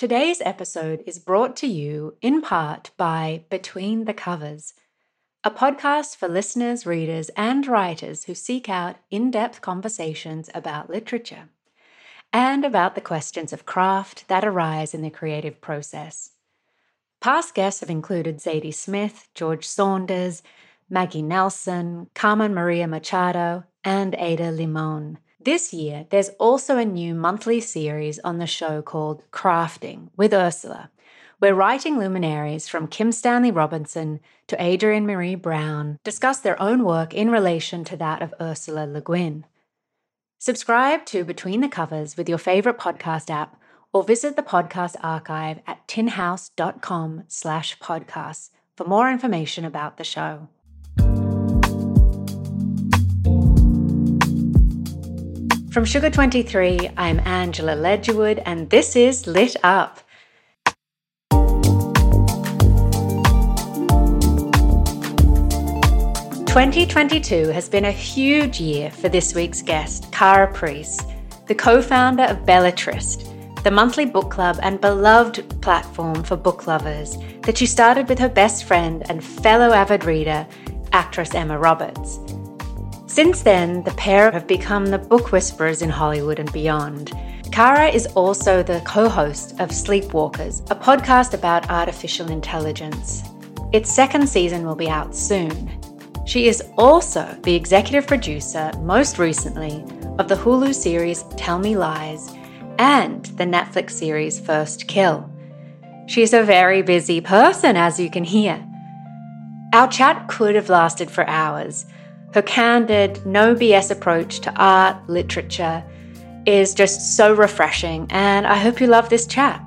Today's episode is brought to you in part by Between the Covers, a podcast for listeners, readers, and writers who seek out in-depth conversations about literature and about the questions of craft that arise in the creative process. Past guests have included Zadie Smith, George Saunders, Maggie Nelson, Carmen Maria Machado, and Ada Limón. This year, there's also a new monthly series on the show called Crafting with Ursula, where writing luminaries from Kim Stanley Robinson to Adrienne Marie Brown discuss their own work in relation to that of Ursula Le Guin. Subscribe to Between the Covers with your favorite podcast app or visit the podcast archive at tinhouse.com/podcasts for more information about the show. From Sugar23, I'm Angela Ledgerwood, and this is Lit Up. (2022) has been a huge year for this week's guest, Karah Preiss, the co-founder of Belletrist, the monthly book club and beloved platform for book lovers that she started with her best friend and fellow avid reader, actress Emma Roberts. Since then, the pair have become the book whisperers in Hollywood and beyond. Karah is also the co-host of Sleepwalkers, a podcast about artificial intelligence. Its second season will be out soon. She is also the executive producer, most recently, of the Hulu series Tell Me Lies and the Netflix series First Kill. She's a very busy person, as you can hear. Our chat could have lasted for hours. Her candid, no BS approach to art, literature is just so refreshing, and I hope you love this chat.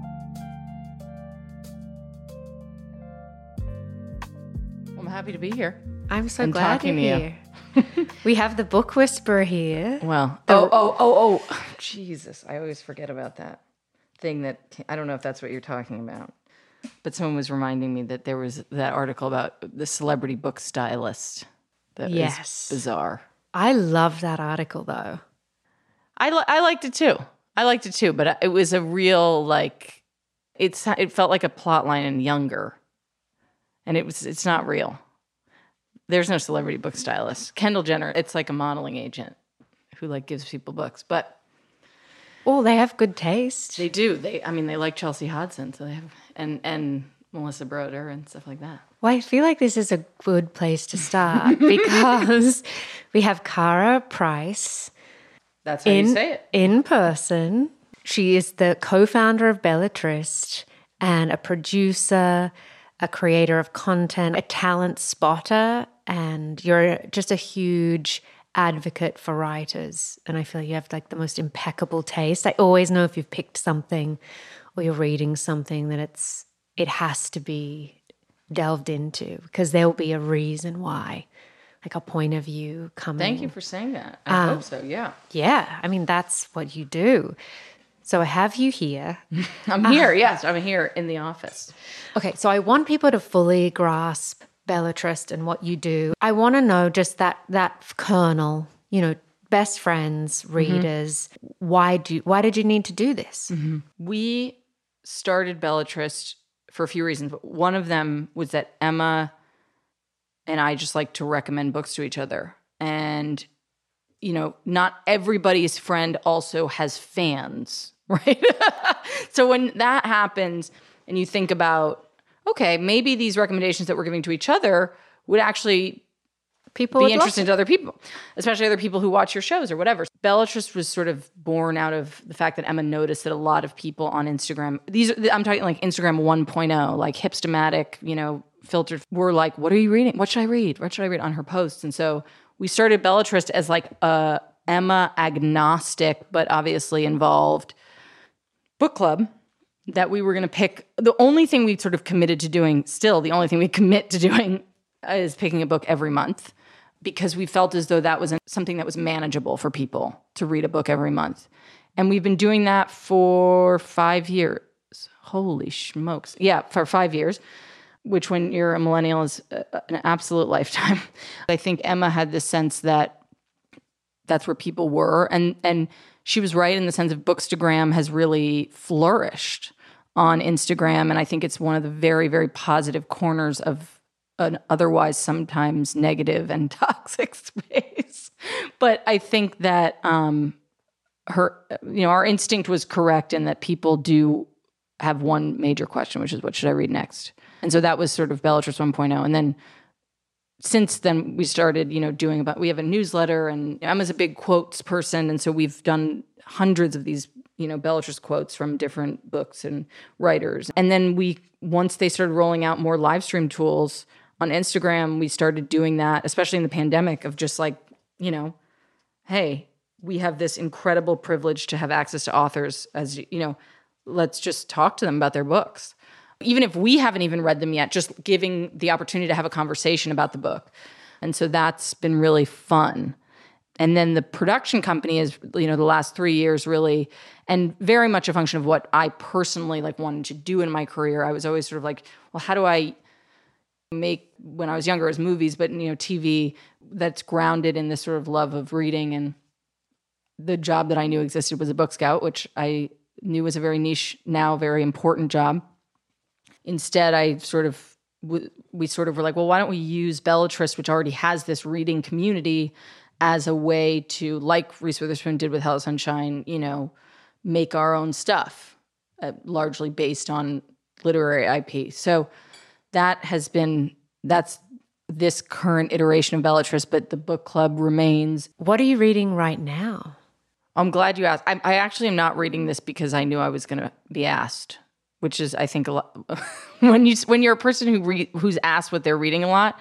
I'm happy to be here. I'm so glad you're here. We have the book whisperer here. Well, Jesus, I always forget about that thing that, I don't know if that's what you're talking about, but someone was reminding me that there was that article about the celebrity book stylist. That is bizarre. I love that article, though. I liked it, too. But it was a real, like, it felt like a plot line in Younger. And it's not real. There's no celebrity book stylist. Kendall Jenner, it's like a modeling agent who, like, gives people books. But... oh, they have good taste. They do. They like Chelsea Hodson, so they have... and Melissa Broder and stuff like that. Well, I feel like this is a good place to start because we have Karah Preiss. That's how you say it. In person. She is the co-founder of Belletrist and a producer, a creator of content, a talent spotter, and you're just a huge advocate for writers. And I feel you have like the most impeccable taste. I always know if you've picked something or you're reading something that it has to be delved into, because there will be a reason why, like a point of view coming. Thank you for saying that. I hope so, yeah. Yeah, that's what you do. So I have you here. I'm here, yes. I'm here in the office. Okay, so I want people to fully grasp Belletrist and what you do. I want to know just that kernel, best friends, readers, mm-hmm. Why did you need to do this? Mm-hmm. We started Belletrist for a few reasons. One of them was that Emma and I just like to recommend books to each other. And, not everybody's friend also has fans, right? So when that happens and you think about, okay, maybe these recommendations that we're giving to each other would actually be interesting to other people, especially other people who watch your shows or whatever. Belletrist was sort of born out of the fact that Emma noticed that a lot of people on Instagram, I'm talking like Instagram 1.0, like hipstamatic, filtered, were like, what are you reading? What should I read? What should I read on her posts? And so we started Belletrist as like a Emma agnostic, but obviously involved book club that we were going to pick. The only thing we sort of committed to doing, still the only thing we commit to doing, is picking a book every month, because we felt as though that was something that was manageable for people to read a book every month. And we've been doing that for 5 years. Holy smokes. Yeah, for 5 years, which when you're a millennial is an absolute lifetime. I think Emma had this sense that that's where people were. And she was right in the sense of Bookstagram has really flourished on Instagram. And I think it's one of the very, very positive corners of an otherwise sometimes negative and toxic space. But I think that our instinct was correct in that people do have one major question, which is, what should I read next? And so that was sort of Belletrist 1.0. And then since then we started, we have a newsletter, and Emma's a big quotes person. And so we've done hundreds of these, Belletrist quotes from different books and writers. And then once they started rolling out more live stream tools on Instagram, we started doing that, especially in the pandemic, of just like, hey, we have this incredible privilege to have access to authors, as let's just talk to them about their books. Even if we haven't even read them yet, just giving the opportunity to have a conversation about the book. And so that's been really fun. And then the production company is, the last 3 years really, and very much a function of what I personally wanted to do in my career. I was always sort of like, well, how do I make, when I was younger, it was movies, but TV that's grounded in this sort of love of reading. And the job that I knew existed was a book scout, which I knew was a very niche, now very important job. Instead, we were like, well, why don't we use Belletrist, which already has this reading community, as a way to, like Reese Witherspoon did with Hello Sunshine, make our own stuff, largely based on literary IP. So that's this current iteration of Belletrist, but the book club remains. What are you reading right now? I'm glad you asked. I actually am not reading this because I knew I was going to be asked, which is, I think, a lot. when you're a person who's asked what they're reading a lot,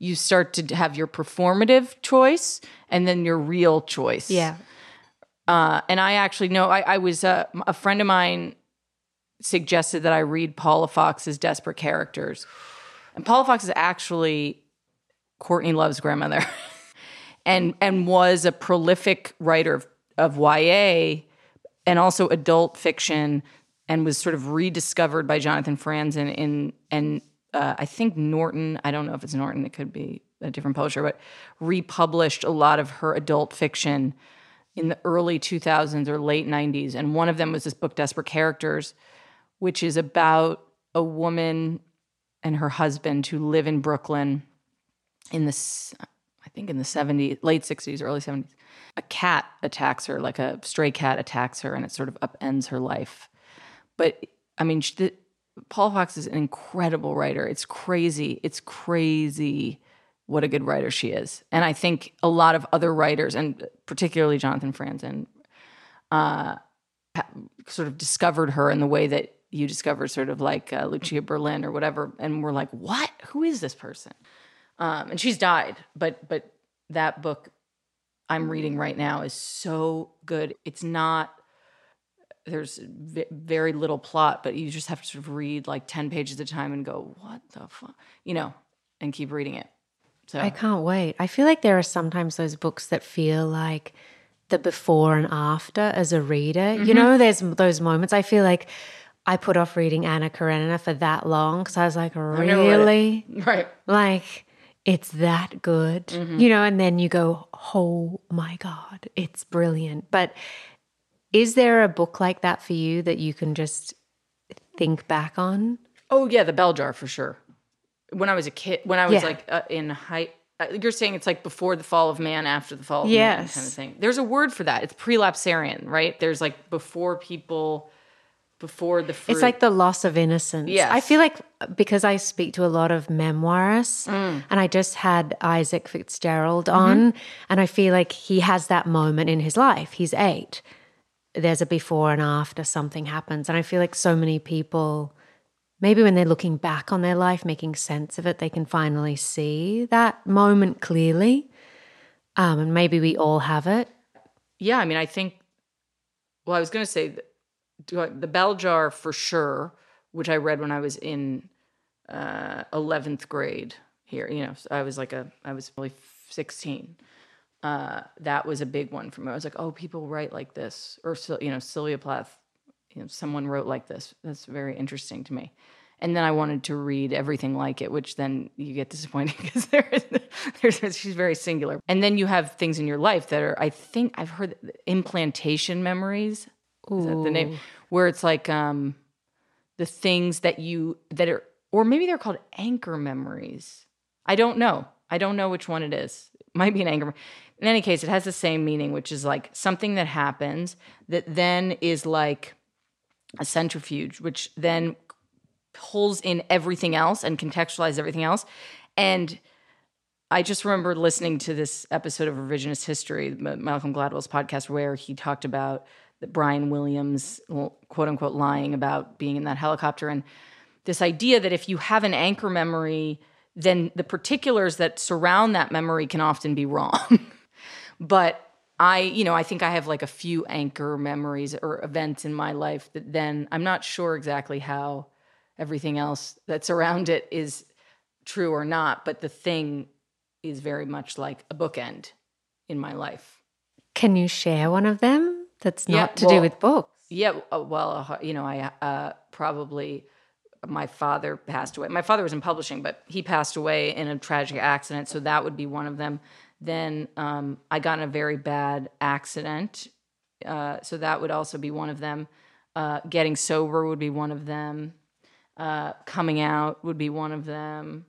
you start to have your performative choice and then your real choice. Yeah. And I actually know, a friend of mine suggested that I read Paula Fox's Desperate Characters. And Paula Fox is actually Courtney Love's grandmother and was a prolific writer of YA and also adult fiction, and was sort of rediscovered by Jonathan Franzen and I think Norton, I don't know if it's Norton, it could be a different publisher, but republished a lot of her adult fiction in the early 2000s or late 90s. And one of them was this book, Desperate Characters, which is about a woman and her husband who live in Brooklyn in the 70s, late 60s, early 70s. A cat attacks her, like a stray cat attacks her, and it sort of upends her life. But, I mean, Paula Fox is an incredible writer. It's crazy. It's crazy what a good writer she is. And I think a lot of other writers, and particularly Jonathan Franzen, sort of discovered her in the way that you discover sort of like Lucia Berlin or whatever, and we're like, what? Who is this person? And she's died, but that book I'm reading right now is so good. It's not... There's very little plot, but you just have to sort of read like 10 pages at a time and go, what the fuck? And keep reading it. So I can't wait. I feel like there are sometimes those books that feel like the before and after as a reader. Mm-hmm. There's those moments. I feel like I put off reading Anna Karenina for that long because I was like, really? Right. Like... It's that good, and then you go, oh my God, it's brilliant. But is there a book like that for you that you can just think back on? Oh yeah, The Bell Jar for sure. When I was a kid, in high, you're saying it's like before the fall of man, after the fall of man kind of thing. There's a word for that. It's prelapsarian, right? There's like before people... Before the fruit. It's like the loss of innocence. Yes. I feel like because I speak to a lot of memoirists, and I just had Isaac Fitzgerald on, and I feel like he has that moment in his life. He's 8. There's a before and after, something happens. And I feel like so many people, maybe when they're looking back on their life, making sense of it, they can finally see that moment clearly. And maybe we all have it. Yeah, I mean, I think, well, I was going to say... The Bell Jar for sure, which I read when I was in 11th grade here. You know, I was probably 16. That was a big one for me. I was like, oh, people write like this. Or, you know, Sylvia Plath, you know, someone wrote like this. That's very interesting to me. And then I wanted to read everything like it, which then you get disappointed because she's very singular. And then you have things in your life that are, I think I've heard implantation memories. Ooh. Is that the name? Where it's like the things that you, that are, or maybe they're called anchor memories. I don't know. I don't know which one it is. It might be an anchor. In any case, it has the same meaning, which is like something that happens that then is like a centrifuge, which then pulls in everything else and contextualizes everything else. And I just remember listening to this episode of Revisionist History, Malcolm Gladwell's podcast, where he talked about Brian Williams, quote unquote, lying about being in that helicopter. And this idea that if you have an anchor memory, then the particulars that surround that memory can often be wrong. But I think I have like a few anchor memories or events in my life that then I'm not sure exactly how everything else that's around it is true or not, but the thing is very much like a bookend in my life. Can you share one of them that's not do with books? Yeah, well, you know, I probably my father passed away. My father was in publishing, but he passed away in a tragic accident, so that would be one of them. Then I got in a very bad accident, so that would also be one of them. Getting sober would be one of them. Coming out would be one of them.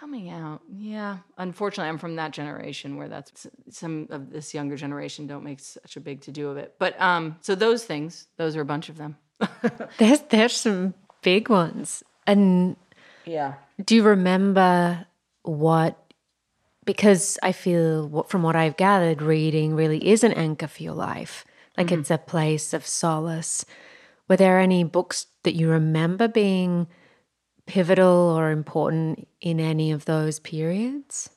Coming out, yeah. Unfortunately, I'm from that generation where that's some of this younger generation don't make such a big to-do of it. But so those things, those are a bunch of them. There's some big ones. And yeah. Do you remember what, because I feel from what I've gathered, reading really is an anchor for your life. Like It's a place of solace. Were there any books that you remember being pivotal or important in any of those periods?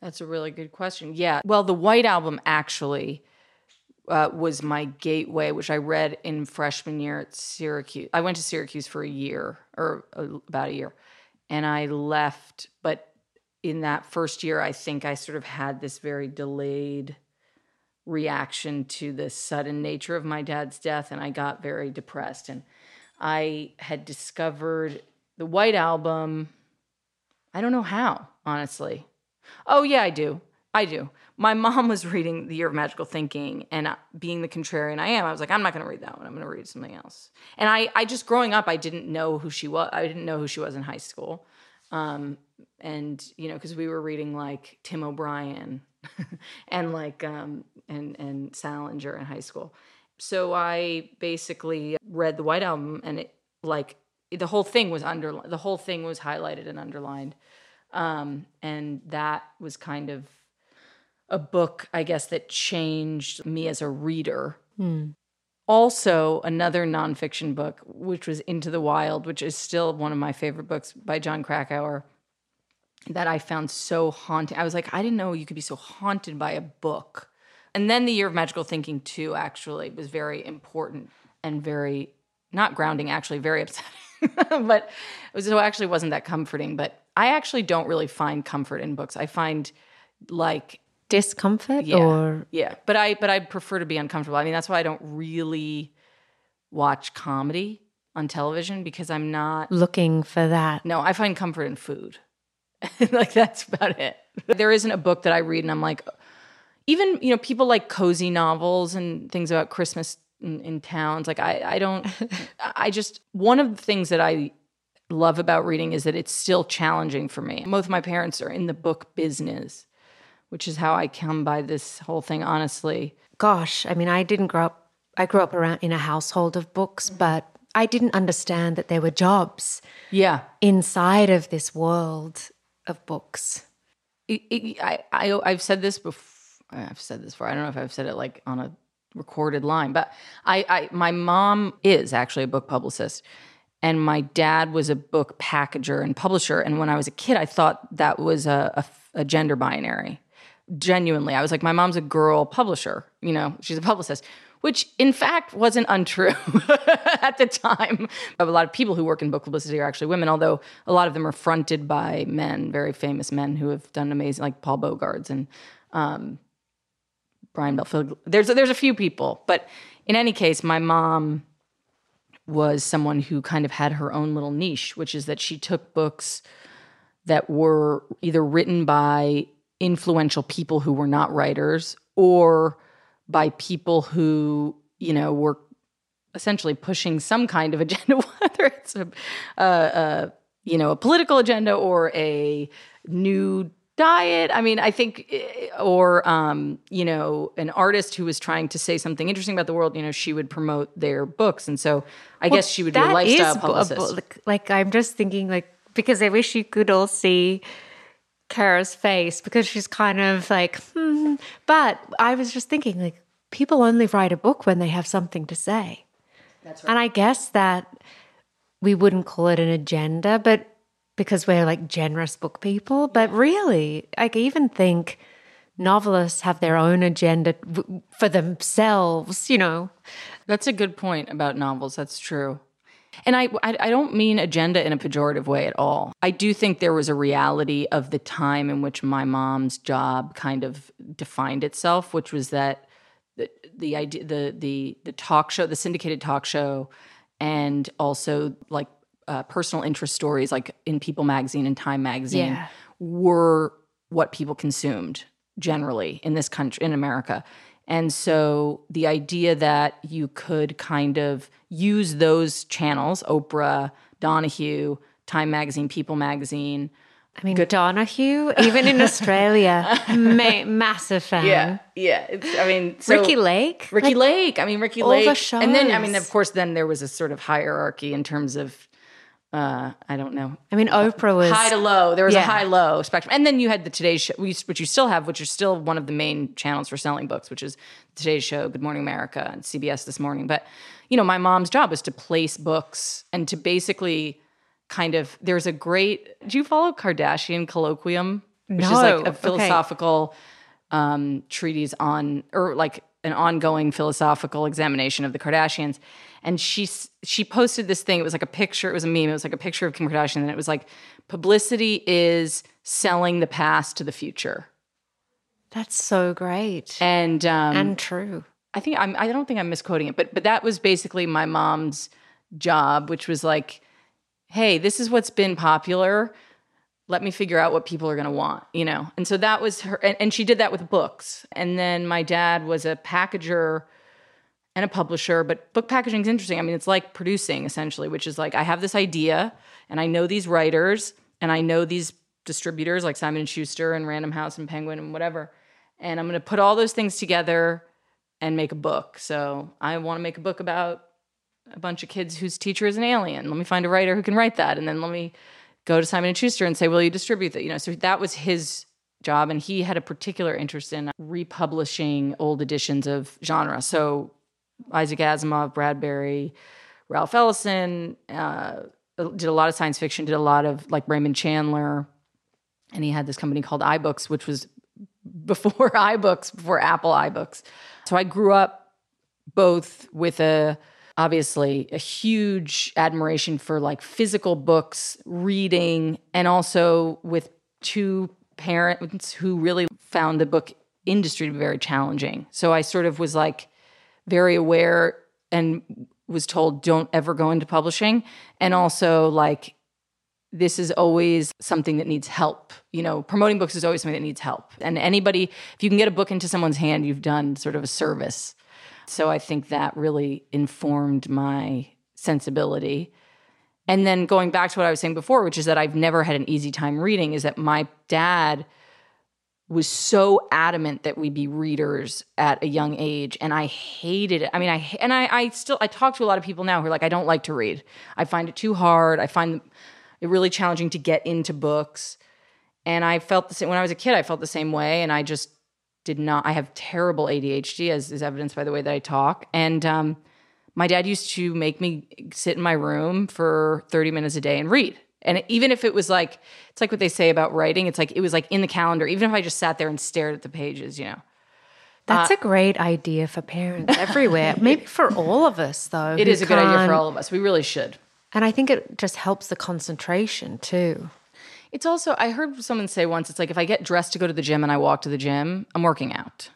That's a really good question. Yeah. Well, The White Album actually was my gateway, which I read in freshman year at Syracuse. I went to Syracuse for a year or about a year, and I left. But in that first year, I think I sort of had this very delayed reaction to the sudden nature of my dad's death, and I got very depressed. And I had discovered the White Album. I don't know how, honestly. Oh, yeah, I do. My mom was reading The Year of Magical Thinking, and being the contrarian I am, I was like, I'm not going to read that one. I'm going to read something else. And I just, growing up, I didn't know who she was. I didn't know who she was in high school. And, you know, because we were reading, like, Tim O'Brien and like and Salinger in high school. So I basically read the White Album, and the whole thing was highlighted and underlined, and that was kind of a book, I guess, that changed me as a reader. Mm. Also, another nonfiction book, which was Into the Wild, which is still one of my favorite books by John Krakauer, that I found so haunting. I was like, I didn't know you could be so haunted by a book. And then The Year of Magical Thinking, too, actually, was very important and very, not grounding, actually, very upsetting. But it was, so actually wasn't that comforting. But I actually don't really find comfort in books. I find, like... discomfort? Yeah, or... yeah. But I prefer to be uncomfortable. I mean, that's why I don't really watch comedy on television, because I'm not... looking for that. No, I find comfort in food. Like, that's about it. There isn't a book that I read and I'm like, even, you know, people like cozy novels and things about Christmas in towns. Like, one of the things that I love about reading is that it's still challenging for me. Both my parents are in the book business, which is how I come by this whole thing, honestly. Gosh, I mean, I grew up around in a household of books, but I didn't understand that there were jobs inside of this world of books. I've said this before. I don't know if I've said it like on a recorded line, but my mom is actually a book publicist, and my dad was a book packager and publisher. And when I was a kid, I thought that was a gender binary. Genuinely, I was like, my mom's a girl publisher. You know, she's a publicist, which in fact wasn't untrue at the time. A lot of people who work in book publicity are actually women, although a lot of them are fronted by men, very famous men who have done amazing, like Paul Bogarts and Brian Belfield. There's a few people. But in any case, my mom was someone who kind of had her own little niche, which is that she took books that were either written by influential people who were not writers or by people who, you know, were essentially pushing some kind of agenda, whether it's a political agenda or a new diet. I mean, I think, or, an artist who was trying to say something interesting about the world, you know, she would promote their books. And so I guess she would be a lifestyle publicist. Like, I'm just thinking, like, because I wish you could all see Karah's face, because she's kind of like, But I was just thinking, like, people only write a book when they have something to say. That's right. And I guess that we wouldn't call it an agenda, but because we're like generous book people. But really, I even think novelists have their own agenda for themselves, you know. That's a good point about novels. That's true. And I don't mean agenda in a pejorative way at all. I do think there was a reality of the time in which my mom's job kind of defined itself, which was that the talk show, the syndicated talk show, and also like personal interest stories like in People magazine and Time magazine were what people consumed generally in this country, in America. And so the idea that you could kind of use those channels, Oprah, Donahue, Time magazine, People magazine. I mean, Donahue, even in Australia, massive fan. Yeah, yeah. Ricky Lake. The shows. And then, I mean, of course, then there was a sort of hierarchy in terms of, I don't know. I mean, Oprah was... High to low. There was a high-low spectrum. And then you had the Today Show, which you still have, which is still one of the main channels for selling books, which is Today Show, Good Morning America, and CBS This Morning. But, you know, my mom's job was to place books and to basically kind of... There's a great... Do you follow Kardashian Colloquium? Which is like a philosophical treatise on... Or like an ongoing philosophical examination of the Kardashians. And she posted this thing. It was like a picture. It was a meme. It was like a picture of Kim Kardashian. And it was like, publicity is selling the past to the future. That's so great. And true. I think I don't think I'm misquoting it, but that was basically my mom's job, which was like, hey, this is what's been popular. Let me figure out what people are going to want, you know? And so that was her, and she did that with books. And then my dad was a packager and a publisher, but book packaging is interesting. I mean, it's like producing, essentially, which is like, I have this idea, and I know these writers, and I know these distributors, like Simon & Schuster and Random House and Penguin and whatever, and I'm going to put all those things together and make a book. So I want to make a book about a bunch of kids whose teacher is an alien. Let me find a writer who can write that, and then let me... go to Simon & Schuster and say, will you distribute that? You know, so that was his job, and he had a particular interest in republishing old editions of genre. So Isaac Asimov, Bradbury, Ralph Ellison, did a lot of science fiction, did a lot of, like, Raymond Chandler, and he had this company called iBooks, which was before iBooks, before Apple iBooks. So I grew up both with obviously a huge admiration for like physical books, reading, and also with two parents who really found the book industry to be very challenging. So I sort of was like very aware and was told, don't ever go into publishing. And also like, this is always something that needs help. You know, promoting books is always something that needs help. And anybody, if you can get a book into someone's hand, you've done sort of a service. So I think that really informed my sensibility. And then going back to what I was saying before, which is that I've never had an easy time reading, is that my dad was so adamant that we be readers at a young age, and I hated it. I mean, I talk to a lot of people now who are like, I don't like to read. I find it too hard. I find it really challenging to get into books. And I felt the same when I was a kid. I felt the same way, and I just did not. I have terrible ADHD, as is evidenced by the way that I talk. And my dad used to make me sit in my room for 30 minutes a day and read. And even if it was like, it's like what they say about writing, it's like, it was like in the calendar, even if I just sat there and stared at the pages, you know. That's a great idea for parents everywhere. Maybe for all of us, though. It is a good idea for all of us. We really should. And I think it just helps the concentration too. It's also, I heard someone say once, it's like if I get dressed to go to the gym and I walk to the gym, I'm working out.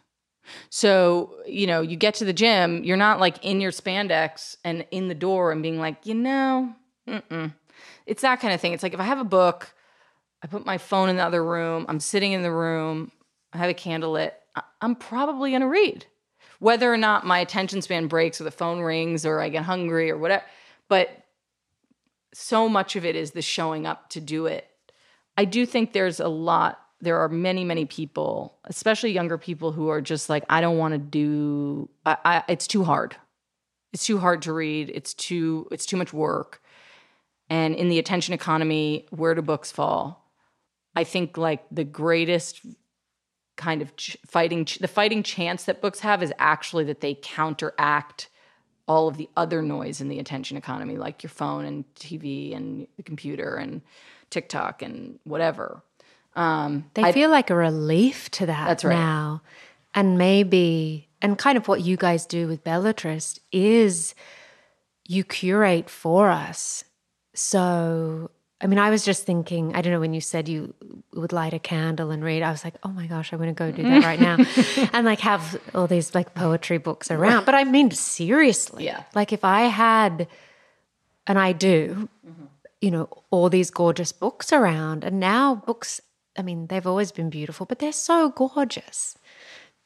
So, you know, you get to the gym, you're not like in your spandex and in the door and being like, you know, It's that kind of thing. It's like if I have a book, I put my phone in the other room, I'm sitting in the room, I have a candle lit, I'm probably going to read. Whether or not my attention span breaks or the phone rings or I get hungry or whatever. But so much of it is the showing up to do it. I do think there's a lot. There are many, many people, especially younger people, who are just like, I don't want to do, it's too hard. It's too hard to read. It's too much work. And in the attention economy, where do books fall? I think like the greatest kind of fighting chance that books have is actually that they counteract all of the other noise in the attention economy, like your phone and TV and the computer and TikTok and whatever. They feel like a relief to that that's right. now. And maybe, and kind of what you guys do with Belletrist is you curate for us. So, I mean, I was just thinking, I don't know, when you said you would light a candle and read, I was like, oh my gosh, I'm going to go do that right now. And like have all these like poetry books around. But I mean, seriously, yeah. like if I had, and I do, you know, all these gorgeous books around. And now books, I mean, they've always been beautiful, but they're so gorgeous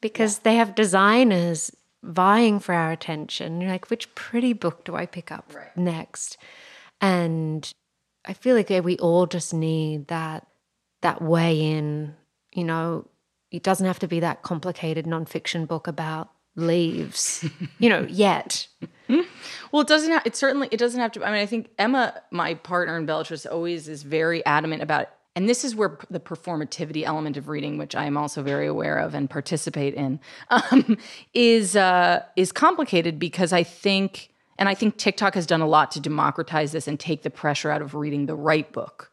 because they have designers vying for our attention. You're like, which pretty book do I pick up next? And I feel like we all just need that way in, you know. It doesn't have to be that complicated nonfiction book about leaves, you know, yet. Well, it doesn't have to. I mean, I think Emma, my partner in Belletrist, always is very adamant about it. And this is where the performativity element of reading, which I am also very aware of and participate in, is complicated because I think TikTok has done a lot to democratize this and take the pressure out of reading the right book.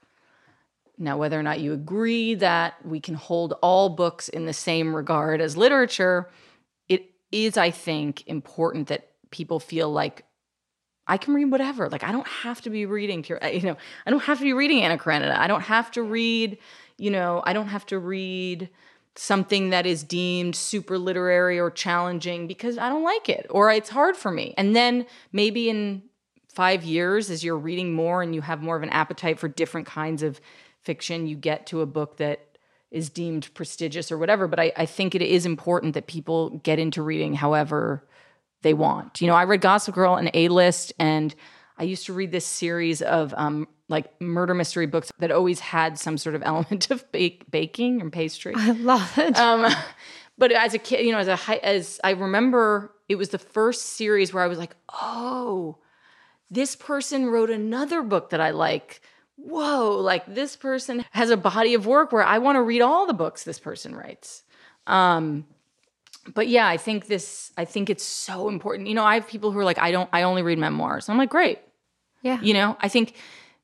Now, whether or not you agree that we can hold all books in the same regard as literature, it is, I think, important that people feel like I can read whatever. Like I don't have to be reading, you know, I don't have to be reading Anna Karenina. I don't have to read, you know, I don't have to read something that is deemed super literary or challenging because I don't like it or it's hard for me. And then maybe in 5 years, as you're reading more and you have more of an appetite for different kinds of fiction, you get to a book that is deemed prestigious or whatever. But I think it is important that people get into reading however they want. You know, I read Gossip Girl and A-List, and I used to read this series of like murder mystery books that always had some sort of element of baking and pastry. I love it. But as a kid, you know, as I remember, it was the first series where I was like, oh, this person wrote another book that I like. Whoa, like this person has a body of work where I want to read all the books this person writes. But yeah, I think it's so important. You know, I have people who are like, I only read memoirs. I'm like, great. Yeah. You know, I think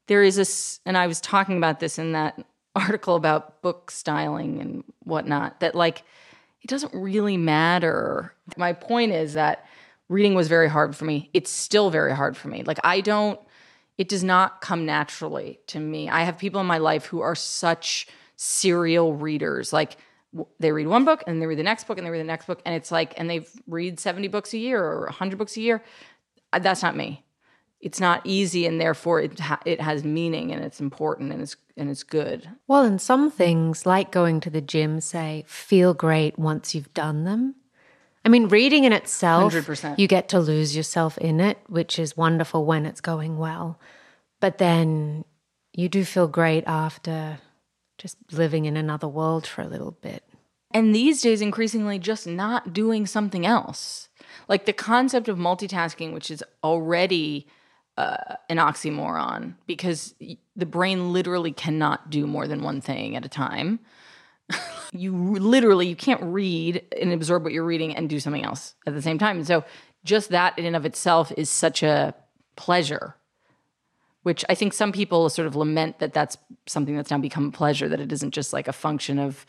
there is this, and I was talking about this in that article about book styling and whatnot, that like, it doesn't really matter. My point is that reading was very hard for me. It's still very hard for me. Like it does not come naturally to me. I have people in my life who are such serial readers. Like, they read one book and they read the next book and they read the next book. And it's like, and they read 70 books a year or 100 books a year. That's not me. It's not easy. And therefore it has meaning and it's important and it's good. Well, and some things like going to the gym, say, feel great once you've done them. I mean, reading in itself, 100%. You get to lose yourself in it, which is wonderful when it's going well. But then you do feel great after just living in another world for a little bit. And these days, increasingly, just not doing something else. Like the concept of multitasking, which is already an oxymoron because the brain literally cannot do more than one thing at a time. You can't read and absorb what you're reading and do something else at the same time. And so just that in and of itself is such a pleasure, which I think some people sort of lament that that's something that's now become a pleasure, that it isn't just like a function of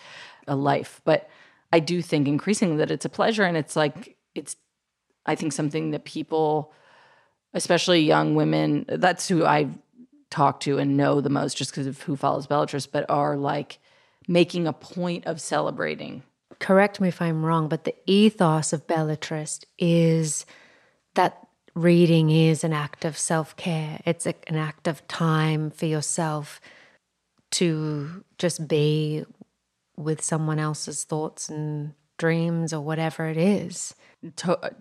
a life. But I do think increasingly that it's a pleasure, and it's like, it's, I think, something that people, especially young women, that's who I talk to and know the most just because of who follows Belletrist, but are like making a point of celebrating. Correct me if I'm wrong, but the ethos of Belletrist is that reading is an act of self-care. It's an act of time for yourself to just be with someone else's thoughts and dreams or whatever it is.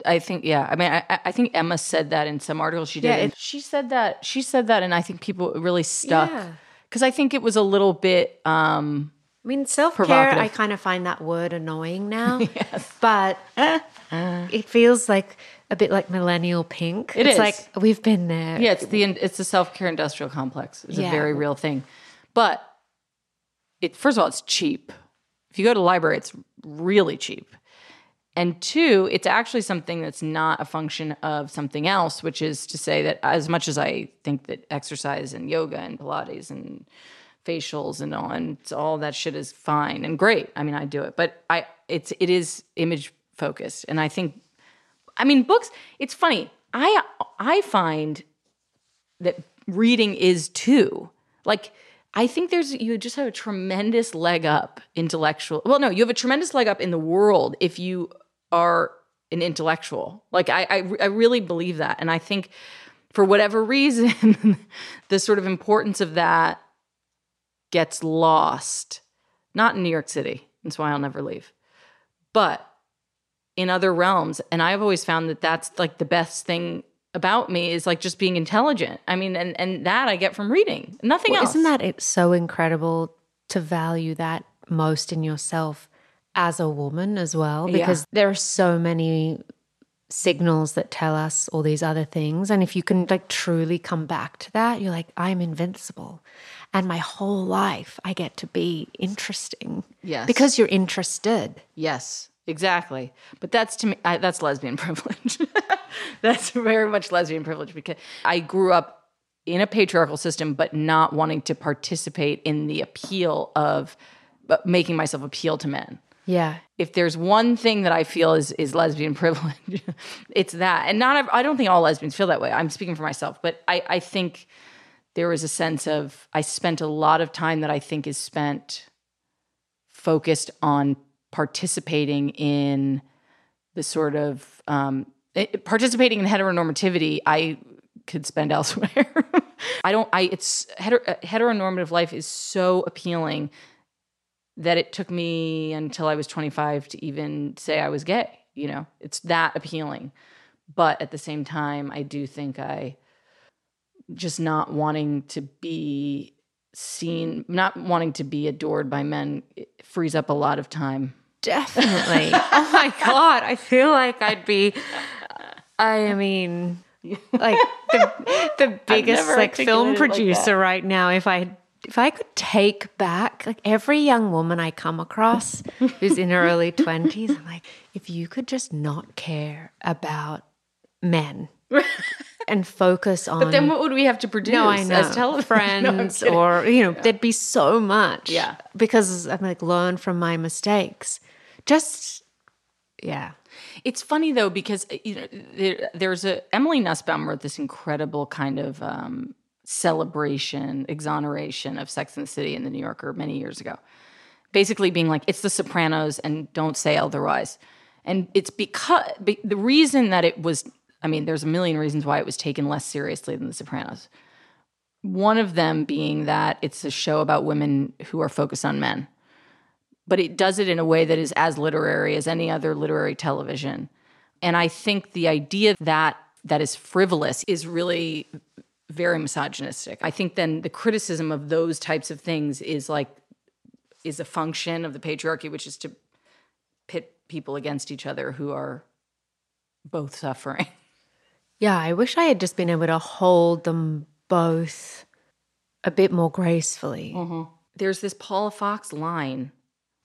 I think, yeah. I mean, I think Emma said that in some article she did. Yeah, she said that, and I think people really stuck. Because I think it was a little bit I mean, self-care, I kind of find that word annoying now. Yes. But it feels like a bit like millennial pink. It's like, we've been there. Yeah, it's the self-care industrial complex. It's a very real thing. But first of all, it's cheap. If you go to the library, it's really cheap. And two, it's actually something that's not a function of something else, which is to say that as much as I think that exercise and yoga and Pilates and facials and all that shit is fine and great. I mean, I do it, but it is image focused. And I think, I mean, books, it's funny. I find that reading is too. Like, I think you just have a tremendous leg up intellectual. Well, no, you have a tremendous leg up in the world if you are an intellectual. Like, I really believe that. And I think for whatever reason, the sort of importance of that gets lost, not in New York City. That's why I'll never leave. But in other realms, and I've always found that that's like the best thing about me is like just being intelligent. I mean, and that I get from reading, nothing else. Isn't that it's so incredible to value that most in yourself as a woman as well? Because there are so many signals that tell us all these other things. And if you can like truly come back to that, you're like, I'm invincible. And my whole life I get to be interesting. Yes. Because you're interested. Yes, exactly. But that's to me, that's lesbian privilege. That's very much lesbian privilege because I grew up in a patriarchal system, but not wanting to participate in the appeal of making myself appeal to men. Yeah. If there's one thing that I feel is lesbian privilege, it's that. And I don't think all lesbians feel that way. I'm speaking for myself. But I think there was a sense of I spent a lot of time that I think is spent focused on participating in the sort of participating in heteronormativity I could spend elsewhere. Heteronormative life is so appealing that it took me until I was 25 to even say I was gay. You know, it's that appealing. But at the same time, I do think I just not wanting to be seen, not wanting to be adored by men, it frees up a lot of time. Definitely. Oh my God. I feel like like the biggest like film producer right now, if I could take back, like every young woman I come across who's in her early 20s, I'm like, if you could just not care about men and focus on. But then what would we have to produce as friends? No, or, you know, there'd be so much. Yeah. Because I'm like, learn from my mistakes. Just, yeah. It's funny though, because you know, there's Emily Nussbaum wrote this incredible kind of, exoneration of Sex and the City in The New Yorker many years ago. Basically being like, it's The Sopranos and don't say otherwise. And it's because the reason that it was, I mean, there's a million reasons why it was taken less seriously than The Sopranos. One of them being that it's a show about women who are focused on men. But it does it in a way that is as literary as any other literary television. And I think the idea that that is frivolous is really very misogynistic. I think then the criticism of those types of things is a function of the patriarchy, which is to pit people against each other who are both suffering. Yeah, I wish I had just been able to hold them both a bit more gracefully. Mm-hmm. There's this Paula Fox line.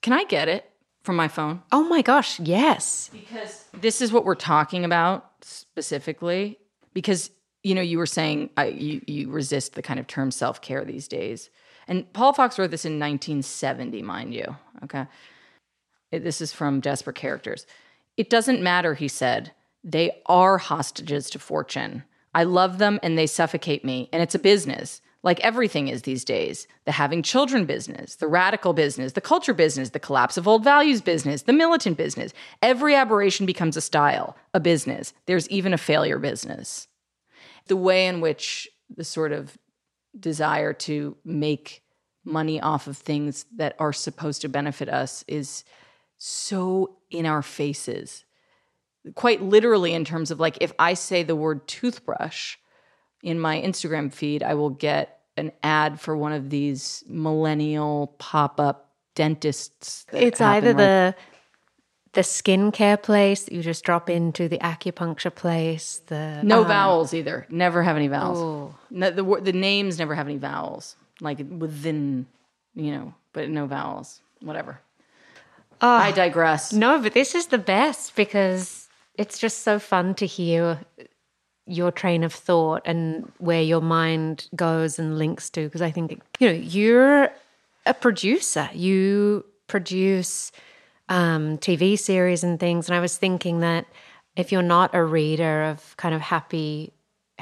Can I get it from my phone? Oh my gosh, yes. Because this is what we're talking about specifically, because you know, you were saying you resist the kind of term self-care these days. And Paula Fox wrote this in 1970, mind you. Okay. This is from Desperate Characters. It doesn't matter, he said. They are hostages to fortune. I love them and they suffocate me. And it's a business, like everything is these days. The having children business, the radical business, the culture business, the collapse of old values business, the militant business. Every aberration becomes a style, a business. There's even a failure business. The way in which the sort of desire to make money off of things that are supposed to benefit us is so in our faces. Quite literally, in terms of like, if I say the word toothbrush in my Instagram feed, I will get an ad for one of these millennial pop-up dentists. It's either the skincare place that you just drop into, the acupuncture place, the vowels either. Never have any vowels. Oh. No, the names never have any vowels. Like within, you know, but no vowels. Whatever. I digress. No, but this is the best because it's just so fun to hear your train of thought and where your mind goes and links to, because I think, you know, you're a producer. You produce TV series and things, and I was thinking that if you're not a reader of kind of happy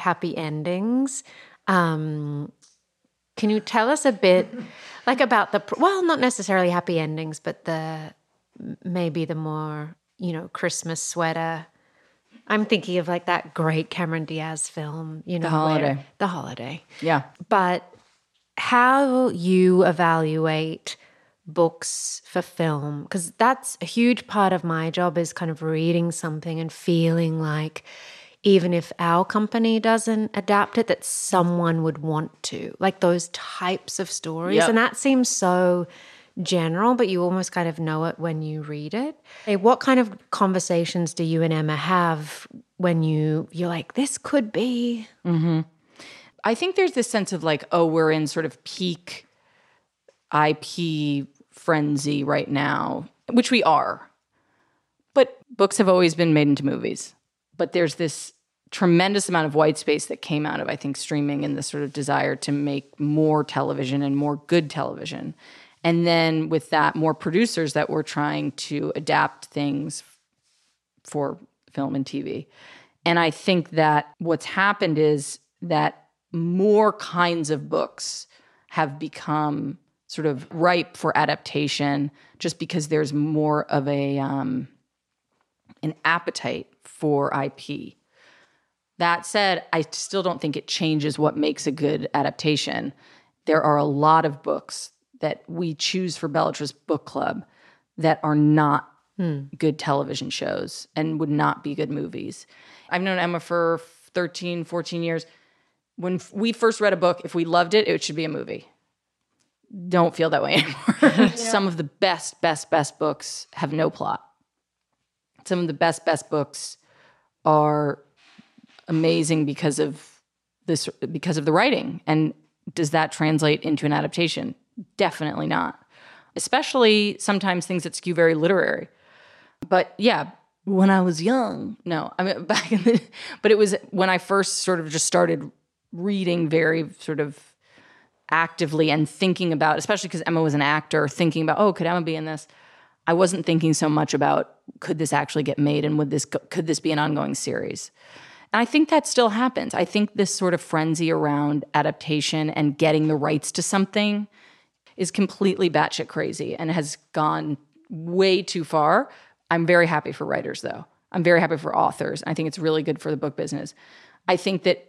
endings, can you tell us a bit like about the, well, not necessarily happy endings, but the maybe the more, you know, Christmas sweater. I'm thinking of like that great Cameron Diaz film, you know. The Holiday. Yeah. But how you evaluate books for film, because that's a huge part of my job is kind of reading something and feeling like even if our company doesn't adapt it, that someone would want to. Like those types of stories. Yep. And that seems so general, but you almost kind of know it when you read it. What kind of conversations do you and Emma have when you're like, this could be? Mm-hmm. I think there's this sense of like, oh, we're in sort of peak IP frenzy right now, which we are. But books have always been made into movies. But there's this tremendous amount of white space that came out of, I think, streaming and the sort of desire to make more television and more good television. And then with that, more producers that were trying to adapt things for film and TV. And I think that what's happened is that more kinds of books have become sort of ripe for adaptation just because there's more of a an appetite for IP. That said, I still don't think it changes what makes a good adaptation. There are a lot of books that we choose for Belletrist Book Club that are not good television shows and would not be good movies. I've known Emma for 13, 14 years. When we first read a book, if we loved it, it should be a movie. Don't feel that way anymore. Yeah. Some of the best books have no plot. Some of the best books are amazing because of the writing. And does that translate into an adaptation? Definitely not. Especially sometimes things that skew very literary. But yeah, when I was young, but it was when I first sort of just started reading very sort of actively and thinking about, especially because Emma was an actor, thinking about, oh, could Emma be in this? I wasn't thinking so much about, could this actually get made and could this be an ongoing series? And I think that still happens. I think this sort of frenzy around adaptation and getting the rights to something is completely batshit crazy and has gone way too far. I'm very happy for writers, though. I'm very happy for authors. I think it's really good for the book business. I think that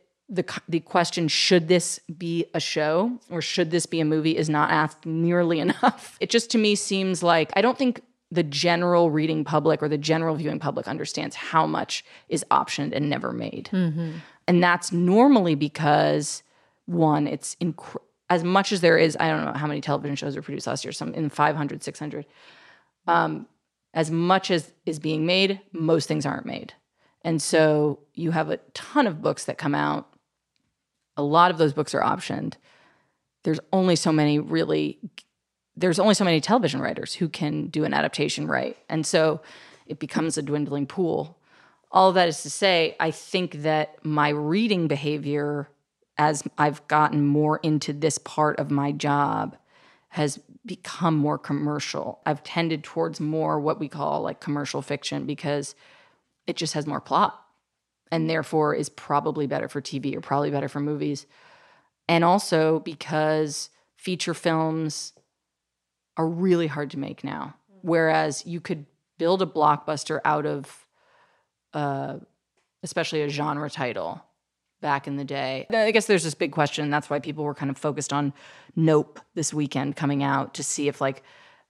the question, should this be a show or should this be a movie, is not asked nearly enough. It just, to me, seems like I don't think the general reading public or the general viewing public understands how much is optioned and never made. Mm-hmm. And that's normally because, one, it's incredible. As much as there is, I don't know how many television shows were produced last year, some in 500, 600. As much as is being made, most things aren't made. And so you have a ton of books that come out. A lot of those books are optioned. There's only so many television writers who can do an adaptation right. And so it becomes a dwindling pool. All that is to say, I think that my reading behavior, as I've gotten more into this part of my job, has become more commercial. I've tended towards more what we call like commercial fiction because it just has more plot and therefore is probably better for TV or probably better for movies. And also because feature films are really hard to make now. Whereas you could build a blockbuster out of especially a genre title back in the day. I guess there's this big question, and that's why people were kind of focused on Nope this weekend coming out to see if like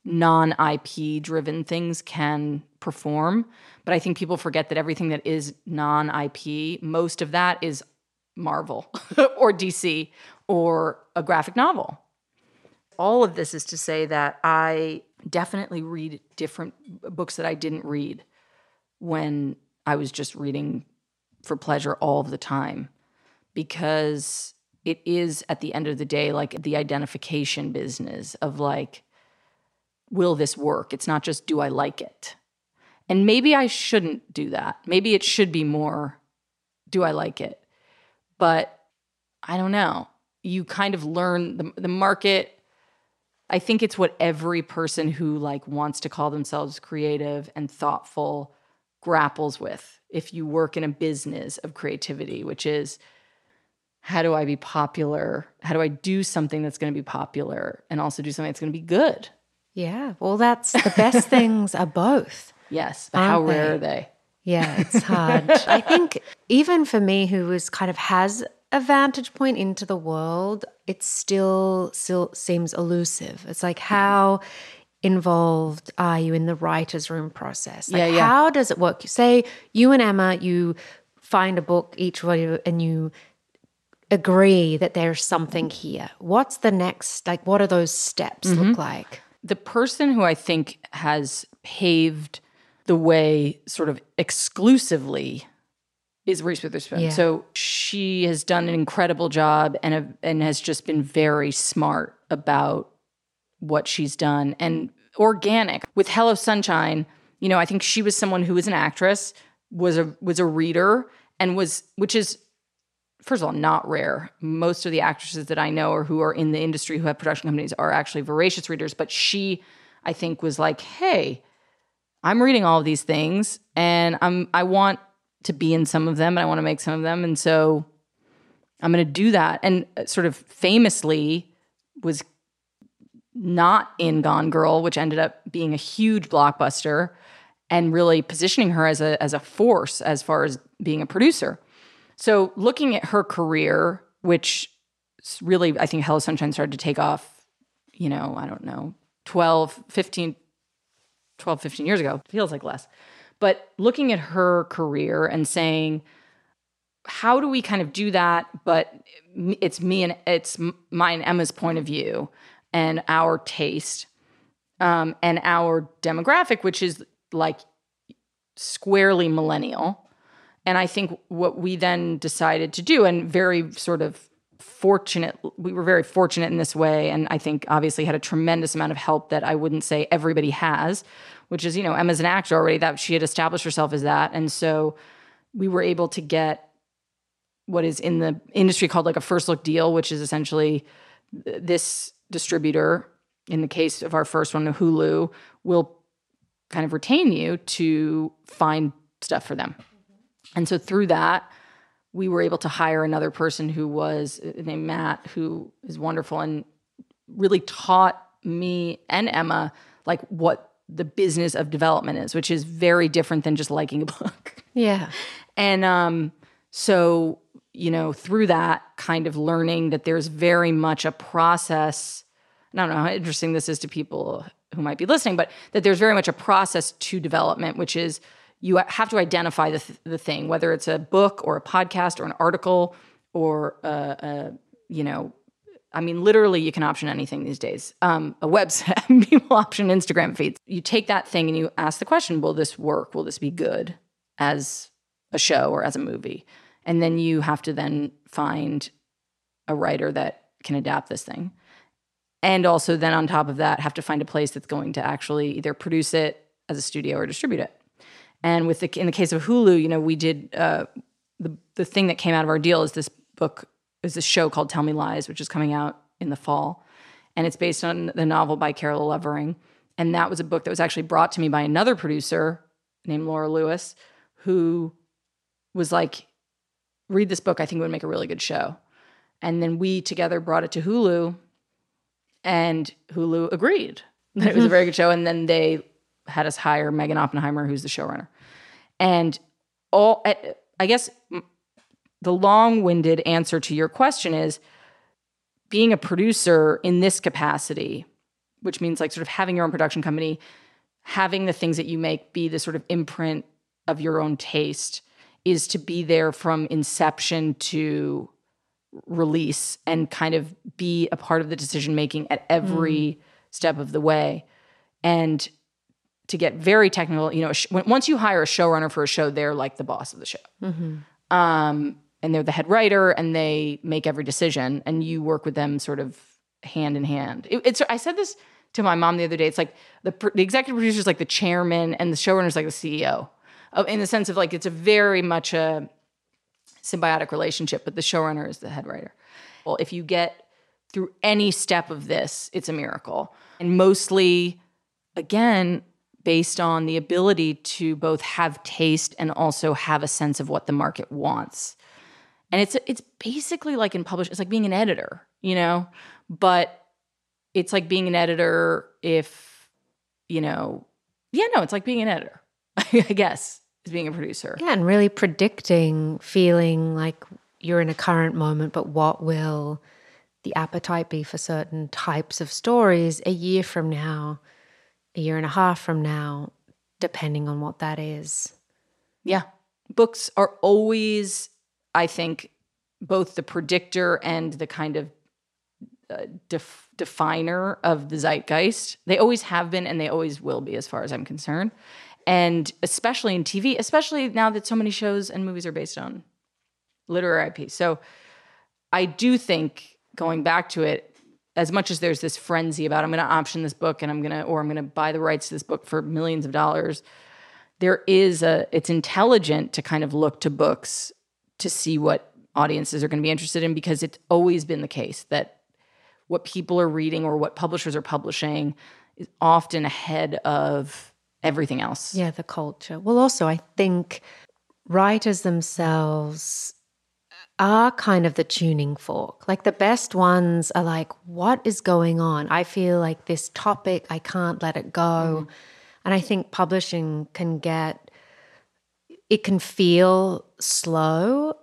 non-IP driven things can perform. But I think people forget that everything that is non-IP, most of that is Marvel or DC or a graphic novel. All of this is to say that I definitely read different books that I didn't read when I was just reading for pleasure all the time, because it is at the end of the day like the identification business of like, will this work? It's not just do I like it? And maybe I shouldn't do that. Maybe it should be more do I like it? But I don't know. You kind of learn the market. I think it's what every person who like wants to call themselves creative and thoughtful grapples with if you work in a business of creativity, which is how do I be popular? How do I do something that's going to be popular and also do something that's going to be good? Yeah. Well, that's the best things are both. Yes. But how rare are they? Yeah, it's hard. I think even for me who was kind of has a vantage point into the world, it still seems elusive. It's like, how involved are you in the writer's room process? Like, how does it work? Say you and Emma, you find a book, each of you, and you agree that there's something here. What's the next, like, what are those steps look like? The person who I think has paved the way sort of exclusively is Reese Witherspoon. Yeah. So she has done an incredible job and has just been very smart about what she's done and organic. With Hello Sunshine, you know, I think she was someone who was an actress, was a reader, and which is, first of all, not rare. Most of the actresses that I know or who are in the industry who have production companies are actually voracious readers, but she, I think, was like, hey, I'm reading all of these things and I want to be in some of them and I want to make some of them. And so I'm going to do that. And sort of famously was not in Gone Girl, which ended up being a huge blockbuster and really positioning her as a force as far as being a producer. So looking at her career, which really, I think Hello Sunshine started to take off, you know, I don't know, 12, 15 years ago. Feels like less. But looking at her career and saying, how do we kind of do that? But it's me and it's my and Emma's point of view and our taste and our demographic, which is like squarely millennial. And I think what we then decided to do, and very sort of fortunate, we were very fortunate in this way. And I think obviously had a tremendous amount of help that I wouldn't say everybody has, which is, you know, Emma's an actor already, that she had established herself as that. And so we were able to get what is in the industry called like a first look deal, which is essentially this distributor, in the case of our first one, Hulu, will kind of retain you to find stuff for them. And so through that, we were able to hire another person who was named Matt, who is wonderful and really taught me and Emma like what the business of development is, which is very different than just liking a book. Yeah. And so, you know, through that kind of learning that there's very much a process, and I don't know how interesting this is to people who might be listening, but that there's very much a process to development, which is you have to identify the thing, whether it's a book or a podcast or an article or, you know, I mean, literally, you can option anything these days. A website, people option Instagram feeds. You take that thing and you ask the question, will this work? Will this be good as a show or as a movie? And then you have to then find a writer that can adapt this thing. And also then on top of that, have to find a place that's going to actually either produce it as a studio or distribute it. And with in the case of Hulu, you know, we did the thing that came out of our deal is this show called Tell Me Lies, which is coming out in the fall. and it's based on the novel by Carol Levering. And that was a book that was actually brought to me by another producer named Laura Lewis, who was like, read this book, I think it would make a really good show. And then we together brought it to Hulu, and Hulu agreed that it was a very good show. And then they had us hire Megan Oppenheimer, who's the showrunner. And all, I guess the long-winded answer to your question is, being a producer in this capacity, which means like sort of having your own production company, having the things that you make be the sort of imprint of your own taste, is to be there from inception to release and kind of be a part of the decision-making at every step of the way. And to get very technical, you know, once you hire a showrunner for a show, they're like the boss of the show. Mm-hmm. And they're the head writer, and they make every decision, and you work with them sort of hand in hand. I said this to my mom the other day. It's like the executive producer is like the chairman, and the showrunner is like the CEO, in the sense of like it's a very much a symbiotic relationship, but the showrunner is the head writer. Well, if you get through any step of this, it's a miracle. And mostly, again, based on the ability to both have taste and also have a sense of what the market wants. And it's basically like in publishing, it's like being an editor, you know? But it's like being an editor if, you know, it's like being an editor, I guess, is being a producer. Yeah, and really predicting, feeling like you're in a current moment, but what will the appetite be for certain types of stories a year from now, a year and a half from now, depending on what that is. Yeah. Books are always, I think, both the predictor and the kind of definer of the zeitgeist. They always have been, and they always will be, as far as I'm concerned. And especially in TV, especially now that so many shows and movies are based on literary IP. So I do think, going back to it, as much as there's this frenzy about I'm going to option this book and I'm going to buy the rights to this book for millions of dollars, there is it's intelligent to kind of look to books to see what audiences are going to be interested in, because it's always been the case that what people are reading or what publishers are publishing is often ahead of everything else. Yeah, the culture. Well, also, I think writers themselves are kind of the tuning fork. Like, the best ones are like, what is going on? I feel like this topic, I can't let it go. Mm-hmm. And I think publishing can feel slow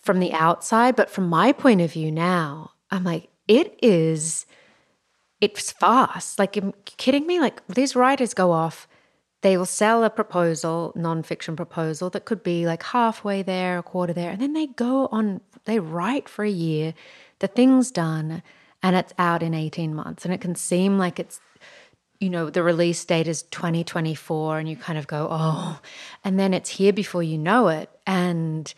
from the outside. But from my point of view now, I'm like, it's fast. Like, are you kidding me? Like, these writers go off. They will sell a proposal, nonfiction proposal, that could be like halfway there, a quarter there, and then they go on, they write for a year, the thing's done, and it's out in 18 months. And it can seem like it's, you know, the release date is 2024, and you kind of go, oh, and then it's here before you know it. And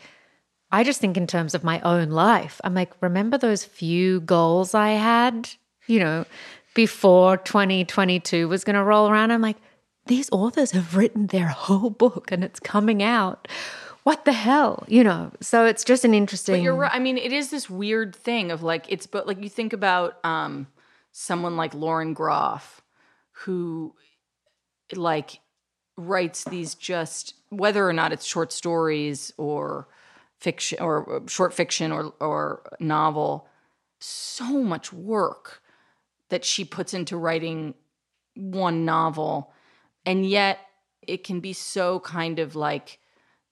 I just think in terms of my own life, I'm like, remember those few goals I had, you know, before 2022 was going to roll around? I'm like, these authors have written their whole book and it's coming out. What the hell, you know? So it's just an interesting. But you're right. I mean, it is this weird thing of like, it's, but like you think about someone like Lauren Groff, who like writes these, just whether or not it's short stories or fiction or short fiction or novel, so much work that she puts into writing one novel. And yet it can be so kind of like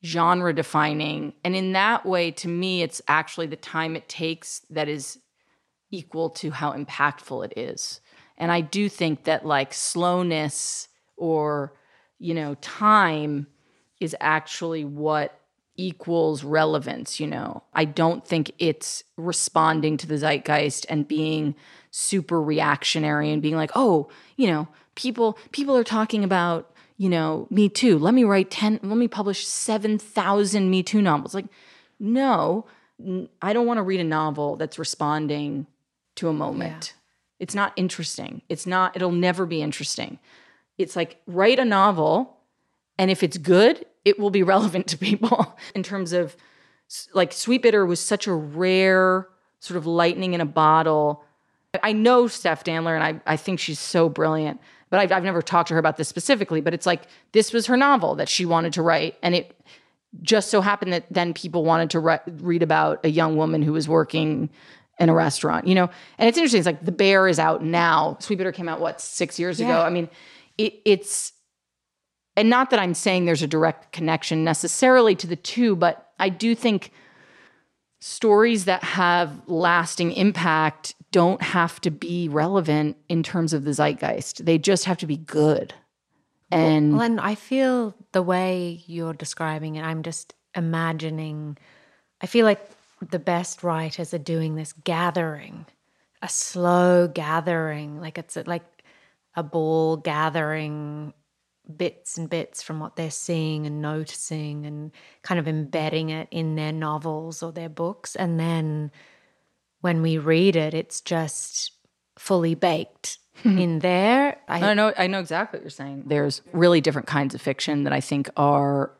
genre defining. And in that way, to me, it's actually the time it takes that is equal to how impactful it is. And I do think that like slowness or, you know, time is actually what equals relevance, you know. I don't think it's responding to the zeitgeist and being super reactionary and being like, oh, you know, people are talking about, you know, Me Too. Let me publish 7,000 Me Too novels. Like, no, I don't want to read a novel that's responding to a moment. Yeah. It's not interesting. It'll never be interesting. It's like, write a novel, and if it's good, it will be relevant to people. In terms of like, Sweet Bitter was such a rare sort of lightning in a bottle I know Steph Dandler, and I think she's so brilliant, but I've never talked to her about this specifically, but it's like, this was her novel that she wanted to write. And it just so happened that then people wanted to read about a young woman who was working in a restaurant, you know? And it's interesting. It's like The Bear is out now. Sweet Bitter came out, what, 6 years ago? I mean, it's, and not that I'm saying there's a direct connection necessarily to the two, but I do think stories that have lasting impact don't have to be relevant in terms of the zeitgeist. They just have to be good. And Len, I feel the way you're describing it, I'm just imagining, I feel like the best writers are doing this gathering, a slow gathering, like it's like a ball gathering bits and bits from what they're seeing and noticing and kind of embedding it in their novels or their books. And then when we read it, it's just fully baked in there. I know exactly what you're saying. There's really different kinds of fiction that I think are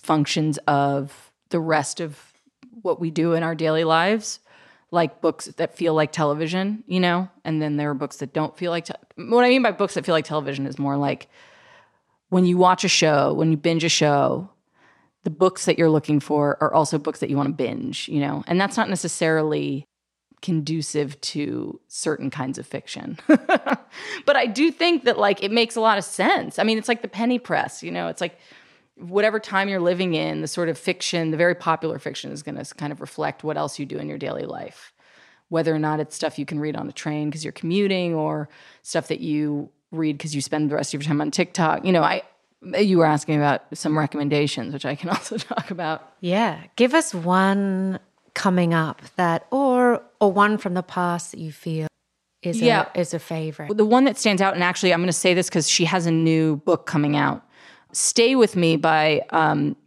functions of the rest of what we do in our daily lives, like books that feel like television, you know? And then there are books that don't feel like what I mean by books that feel like television is more like when you watch a show, when you binge a show, the books that you're looking for are also books that you want to binge, you know? And that's not necessarily conducive to certain kinds of fiction. But I do think that, like, it makes a lot of sense. I mean, it's like the penny press, you know? It's like whatever time you're living in, the sort of fiction, the very popular fiction is going to kind of reflect what else you do in your daily life, whether or not it's stuff you can read on the train because you're commuting or stuff that you read because you spend the rest of your time on TikTok. You know, you were asking about some recommendations, which I can also talk about. Yeah. Give us one coming up that, or one from the past that you feel is a favorite. The one that stands out, and actually I'm going to say this because she has a new book coming out, Stay With Me by Ayobami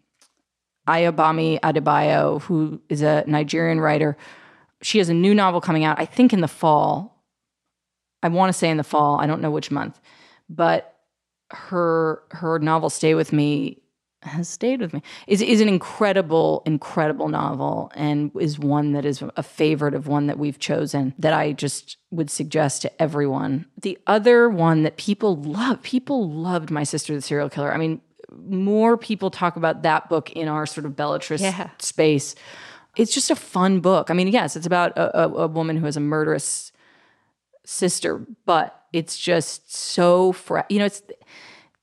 Adebayo, who is a Nigerian writer. She has a new novel coming out, I think in the fall. I want to say in the fall, I don't know which month, but her novel Stay With Me has stayed with me. Is an incredible, incredible novel, and is one that is a favorite of one that we've chosen that I just would suggest to everyone. The other one that people loved My Sister the Serial Killer. I mean, more people talk about that book in our sort of Belletrist space. It's just a fun book. I mean, yes, it's about a woman who has a murderous sister, but it's just so you know,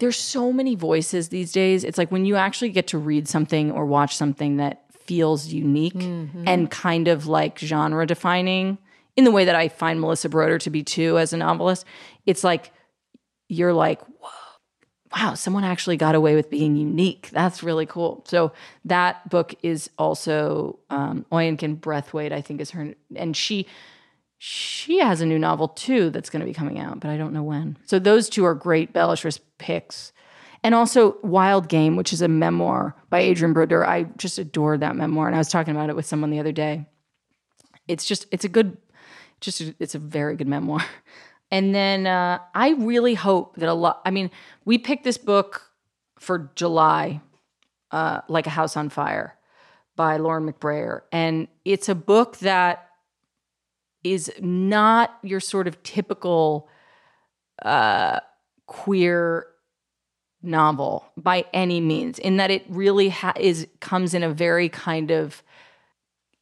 there's so many voices these days. It's like when you actually get to read something or watch something that feels unique and kind of like genre defining in the way that I find Melissa Broder to be too as a novelist. It's like, you're like, whoa, wow, someone actually got away with being unique. That's really cool. So that book is also, Oyankin Breathwaite, I think is her. And she has a new novel too that's going to be coming out, but I don't know when. So those two are great Belletrist picks. And also Wild Game, which is a memoir by Adrienne Broder. I just adored that memoir, and I was talking about it with someone the other day. It's a very good memoir. And then I really hope that we picked this book for July, Like a House on Fire by Lauren McBrayer. And it's a book that is not your sort of typical queer novel by any means, in that it really comes in a very kind of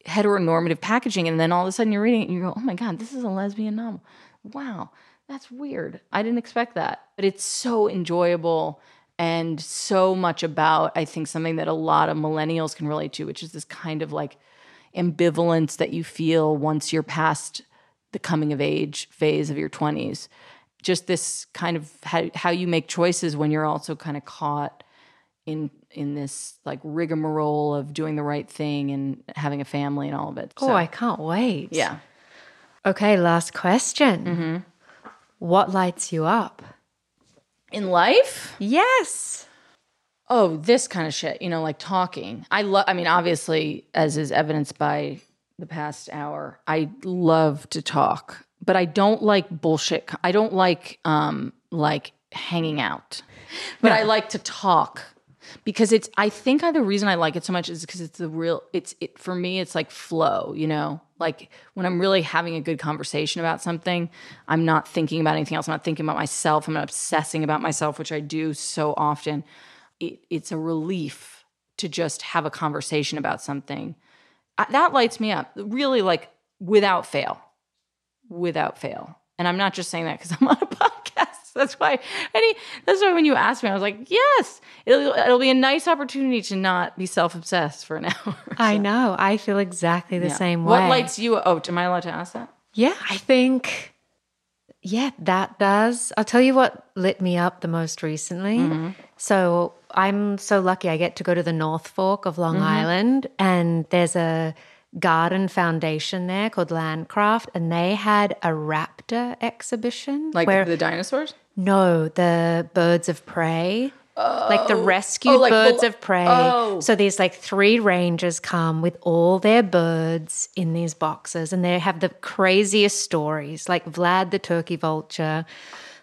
heteronormative packaging, and then all of a sudden you're reading it and you go, oh my God, this is a lesbian novel. Wow, that's weird. I didn't expect that. But it's so enjoyable and so much about, I think, something that a lot of millennials can relate to, which is this kind of like ambivalence that you feel once you're past the coming of age phase of your 20s. Just this kind of how you make choices when you're also kind of caught in this like rigmarole of doing the right thing and having a family and all of it. So, I can't wait. Yeah. Okay, last question. What lights you up? In life? Yes. Oh, this kind of shit, you know, like talking. I mean, obviously, as is evidenced by the past hour, I love to talk, but I don't like bullshit. I don't like hanging out, but I like to talk. because it's, I think the reason I like it so much is because it's the real, it's for me, it's like flow, you know, like when I'm really having a good conversation about something, I'm not thinking about anything else. I'm not thinking about myself. I'm not obsessing about myself, which I do so often. It's a relief to just have a conversation about something. That lights me up, really, like without fail, without fail. And I'm not just saying that because I'm on a podcast. That's why when you asked me, I was like, yes, it'll be a nice opportunity to not be self-obsessed for an hour. So. I know. I feel exactly the same way. What lights you up? Oh, am I allowed to ask that? Yeah, I think, that does. I'll tell you what lit me up the most recently. Mm-hmm. So I'm so lucky I get to go to the North Fork of Long Island, and there's a garden foundation there called Landcraft, and they had a raptor exhibition. Like the dinosaurs? No, the birds of prey. Oh. Like the rescued birds of prey. Oh. So these like 3 rangers come with all their birds in these boxes, and they have the craziest stories, like Vlad the turkey vulture.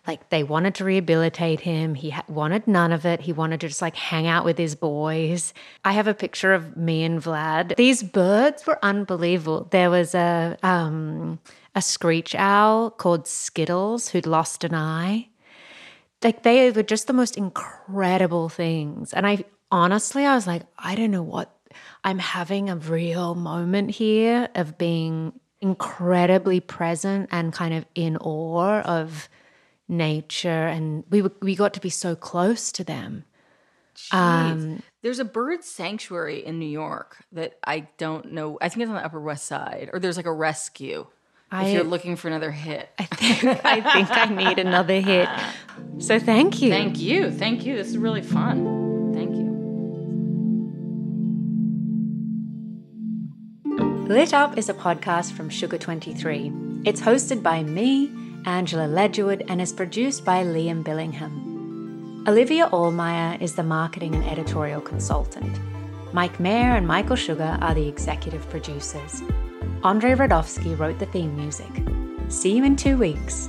Like they wanted to rehabilitate him. He wanted none of it. He wanted to just like hang out with his boys. I have a picture of me and Vlad. These birds were unbelievable. There was a screech owl called Skittles who'd lost an eye. Like they were just the most incredible things. And I was like, I don't know what, I'm having a real moment here of being incredibly present and kind of in awe of nature, and we got to be so close to them. There's a bird sanctuary in New York that I don't know. I think it's on the Upper West Side, or there's like a rescue. If you're looking for another hit, I think I need another hit. So thank you, thank you. This is really fun. Thank you. Lit Up is a podcast from Sugar23. It's hosted by me, Angela Ledgerwood, and is produced by Liam Billingham. Olivia Allmeyer is the marketing and editorial consultant. Mike Mayer and Michael Sugar are the executive producers. Andre Radofsky wrote the theme music. See you in 2 weeks.